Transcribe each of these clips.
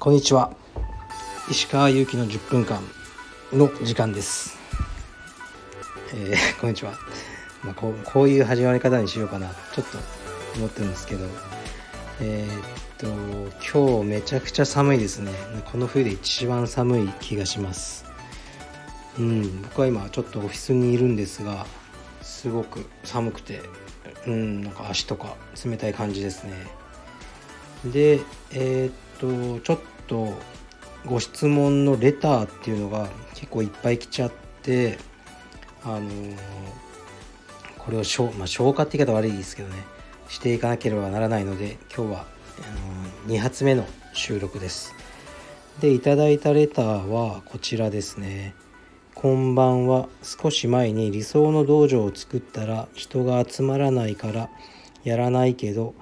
こんにちは、石川祐希の10分間の時間です。こんにちは、こういう始まり方にしようかなちょっと思ってるんですけど、今日めちゃくちゃ寒いですね。この冬で一番寒い気がします。僕は今ちょっとオフィスにいるんですが、すごく寒くて、足とか冷たい感じですね。で、ちょっとご質問のレターっていうのが結構いっぱい来ちゃって、これを消化って言い方悪いですけどね、していかなければならないので、今日は2発目の収録です。で、いただいたレターはこちらですね。こんばんは。少し前に理想の道場を作ったら人が集まらないからやらないけど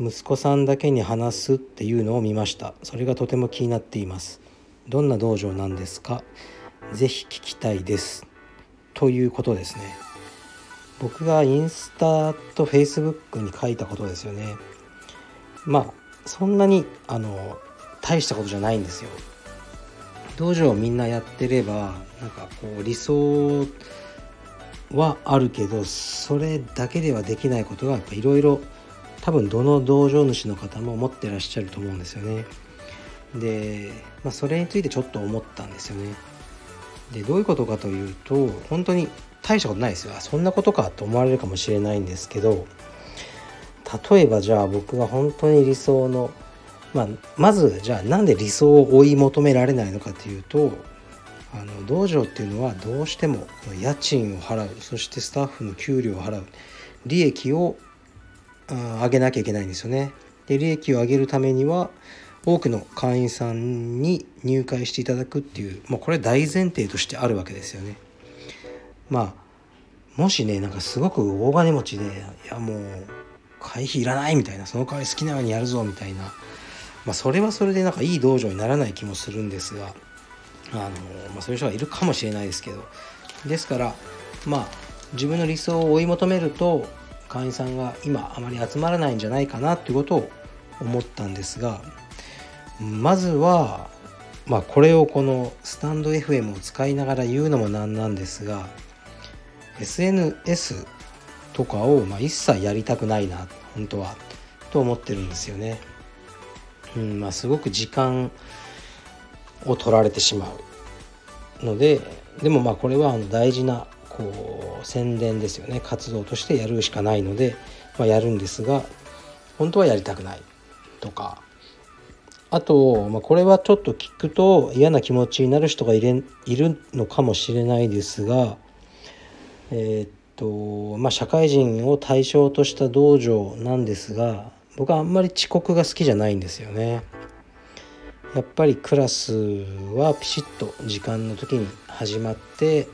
息子さんだけに話すっていうのを見ました。それがとても気になっています。どんな道場なんですか？ぜひ聞きたいです。ということですね。僕がインスタとフェイスブックに書いたことですよね。そんなに大したことじゃないんですよ。道場をみんなやってれば理想はあるけど、それだけではできないことがやっぱいろいろ多分どの道場主の方も思ってらっしゃると思うんですよね。で、それについてちょっと思ったんですよね。で、どういうことかというと、本当に大したことないですよ。そんなことかと思われるかもしれないんですけど、例えばじゃあ僕が本当に理想のまずじゃあなんで理想を追い求められないのかというと、道場っていうのはどうしても家賃を払う、そしてスタッフの給料を払う、利益を上げなきゃいけないんですよね。で、利益を上げるためには多くの会員さんに入会していただくっていう、これ大前提としてあるわけですよね。もしねすごく大金持ちで、もう会費いらないみたいな、その代わり好きなようにやるぞみたいな、それはそれでいい道場にならない気もするんですが、そういう人がいるかもしれないですけど、ですから自分の理想を追い求めると会員さんが今あまり集まらないんじゃないかなということを思ったんですが、まずは、これをこのスタンド FM を使いながら言うのもなんなんですが、 SNS とかを一切やりたくないな本当はと思ってるんですよね。すごく時間を取られてしまうので、でもこれは大事な宣伝ですよね。活動としてやるしかないので、やるんですが、本当はやりたくないとか、あと、これはちょっと聞くと嫌な気持ちになる人がいるのかもしれないですが、社会人を対象とした道場なんですが、僕はあんまり遅刻が好きじゃないんですよね。やっぱりクラスはピシッと時間の時に始まって、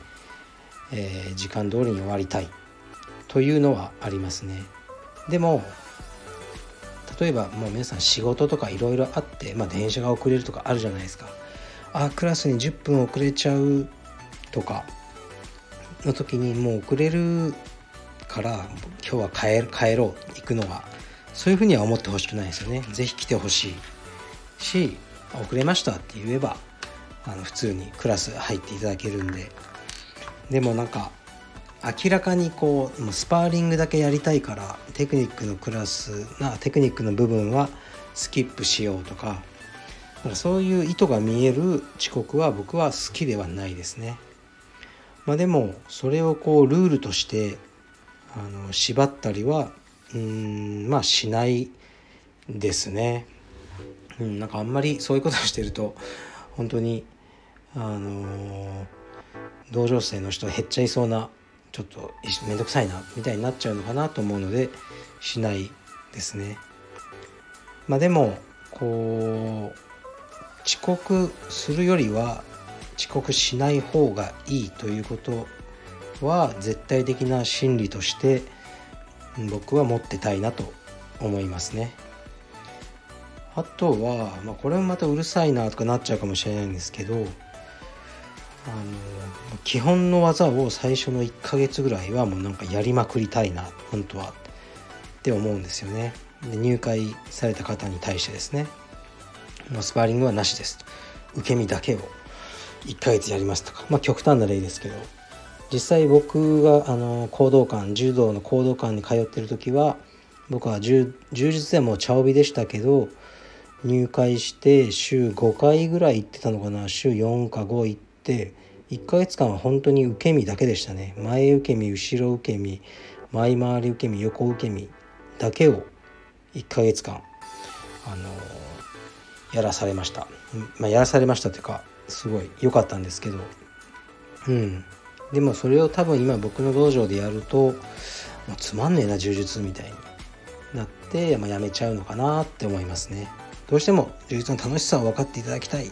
時間通りに終わりたいというのはありますね。でも例えばもう皆さん仕事とかいろいろあって、電車が遅れるとかあるじゃないですか。クラスに10分遅れちゃうとかの時にもう遅れるから今日は帰ろう行くのは、そういうふうには思ってほしくないですよね。ぜひ来てほしいし、遅れましたって言えば普通にクラス入っていただけるんで。でも明らかにスパーリングだけやりたいからテクニックのクラステクニックの部分はスキップしようとか、そういう意図が見える遅刻は僕は好きではないですね。でもそれをルールとして縛ったりはしないですね。あんまりそういうことをしてると本当に同情生の人減っちゃいそうな、ちょっとめんどくさいなみたいになっちゃうのかなと思うのでしないですね。でも遅刻するよりは遅刻しない方がいいということは絶対的な真理として僕は持ってたいなと思いますね。あとは、これもまたうるさいなとかなっちゃうかもしれないんですけど、基本の技を最初の1ヶ月ぐらいはもうなんかやりまくりたいな本当はって思うんですよね。で、入会された方に対してですね、スパーリングはなしですと、受け身だけを1ヶ月やりますとか、まあ極端な例ですけど、実際僕が講道館、柔道の講道館に通ってる時は、僕は柔術ではもう茶帯でしたけど、入会して週5回ぐらい行ってたのかな、週4か5行って、1ヶ月間は本当に受け身だけでしたね。前受け身、後ろ受け身、前回り受け身、横受け身だけを1ヶ月間やらされました。まあ、やらされましたというか、すごい良かったんですけど、うん。でもそれを多分今僕の道場でやると、もうつまんねえな柔術みたいになって、まあ、やめちゃうのかなって思いますね。どうしても柔術の楽しさを分かっていただきたい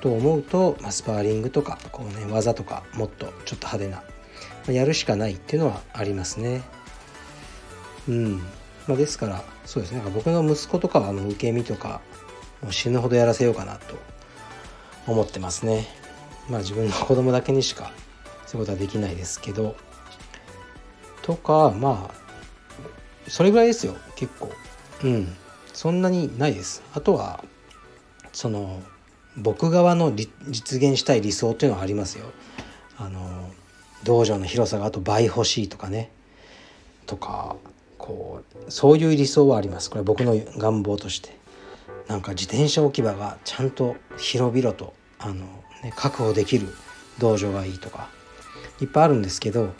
と思うと、まあ、スパーリングとかこう、ね、技とかもっとちょっと派手な、まあ、やるしかないっていうのはありますね。うん。まあ、ですからそうですね。なんか僕の息子とかは受け身とかもう死ぬほどやらせようかなと思ってますね。まあ自分の子供だけにしかそういうことはできないですけど、とかまあそれぐらいですよ結構。うん。そんなにないです。あとはその僕側の実現したい理想っていうのはありますよ。道場の広さがあと倍欲しいとかね、とかこうそういう理想はあります。これは僕の願望として。なんか自転車置き場がちゃんと広々と確保できる道場がいいとかいっぱいあるんですけど、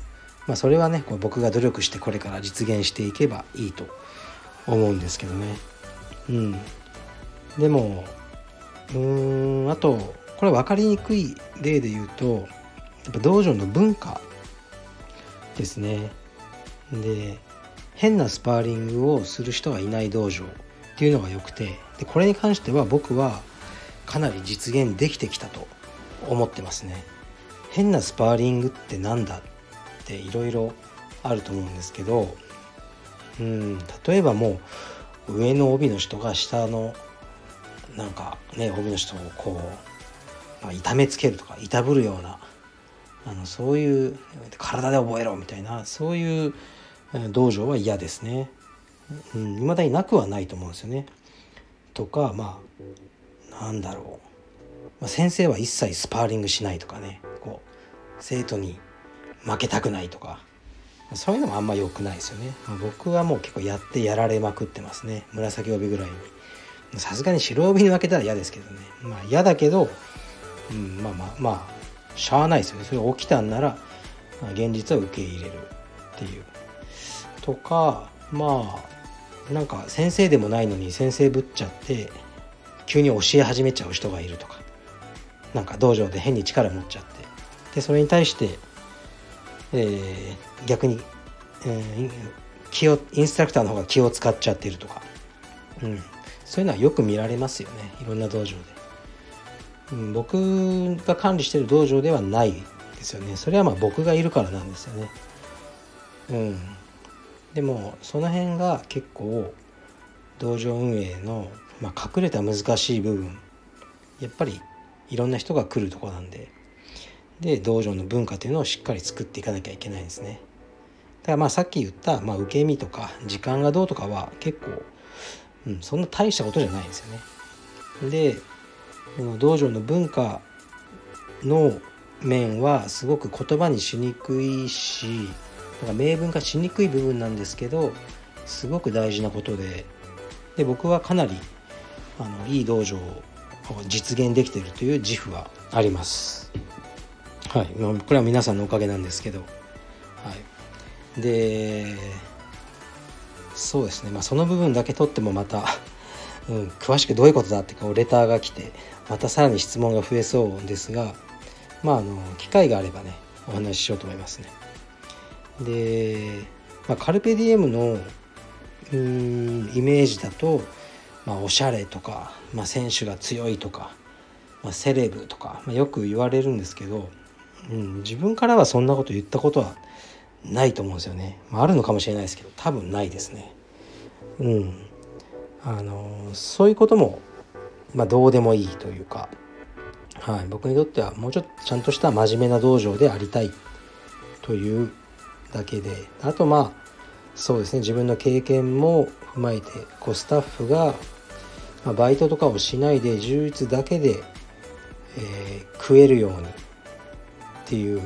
まあ、それはねこう僕が努力してこれから実現していけばいいと思うんですけどね。うん。でもあとこれ分かりにくい例で言うと、やっぱ道場の文化ですね。で、変なスパーリングをする人がいない道場っていうのが良くて、でこれに関しては僕はかなり実現できてきたと思ってますね。変なスパーリングってなんだっていろいろあると思うんですけど、例えばもう上の帯の人が下のなんかね帯の人をこう痛めつけるとか、痛ぶるようなそういう体で覚えろみたいな、そういう道場は嫌ですね。未だになくはないと思うんですよね。とかまあなんだろう、まあ、先生は一切スパーリングしないとかね、こう生徒に負けたくないとか、そういうのもあんま良くないですよね。まあ、僕はもう結構やってやられまくってますね。紫帯ぐらいにさすがに白帯に負けたら嫌ですけどね。まあ嫌だけど、まあしゃあないですよね。それが起きたんなら、まあ、現実は受け入れるっていうとか、まあなんか先生でもないのに先生ぶっちゃって急に教え始めちゃう人がいるとか、なんか道場で変に力持っちゃって、でそれに対して、逆に、インストラクターの方が気を使っちゃってるとか、そういうのはよく見られますよね、いろんな道場で。僕が管理してる道場ではないですよね。それはまあ僕がいるからなんですよね。でもその辺が結構道場運営の、まあ、隠れた難しい部分、やっぱりいろんな人が来るとこなんで、で道場の文化というのをしっかり作っていかなきゃいけないんですね。だからまあさっき言った、まあ、受け身とか時間がどうとかは結構、そんな大したことじゃないんですよね。で道場の文化の面はすごく言葉にしにくいし、なんか明文化しにくい部分なんですけど、すごく大事なことで、で僕はかなりいい道場を実現できているという自負はあります。はい、これは皆さんのおかげなんですけど、はい、でそうですね、まあ、その部分だけ取ってもまた詳しくどういうことだってこうレターが来て、またさらに質問が増えそうですが、まあ機会があればねお話ししようと思いますね。で、まあ、カルペディエムのイメージだと、まあ、おしゃれとか、まあ、選手が強いとか、まあ、セレブとか、まあ、よく言われるんですけど、自分からはそんなこと言ったことはないと思うんですよね。まあ、あるのかもしれないですけど、多分ないですね。そういうことも、まあ、どうでもいいというか、僕にとってはもうちょっとちゃんとした真面目な道場でありたいというだけで、あとそうですね、自分の経験も踏まえてスタッフがバイトとかをしないで柔術だけで、食えるようにっていう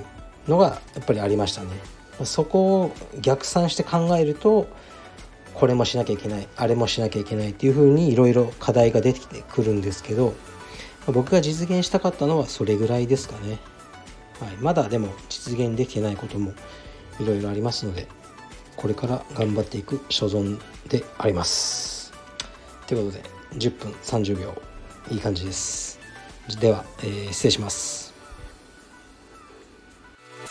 のがやっぱりありましたね。そこを逆算して考えると、これもしなきゃいけない、あれもしなきゃいけないっていう風にいろいろ課題が出てきてくるんですけど、僕が実現したかったのはそれぐらいですかね。まだでも実現できてないこともいろいろありますので、これから頑張っていく所存であります。ということで10分30秒いい感じです。では、失礼します。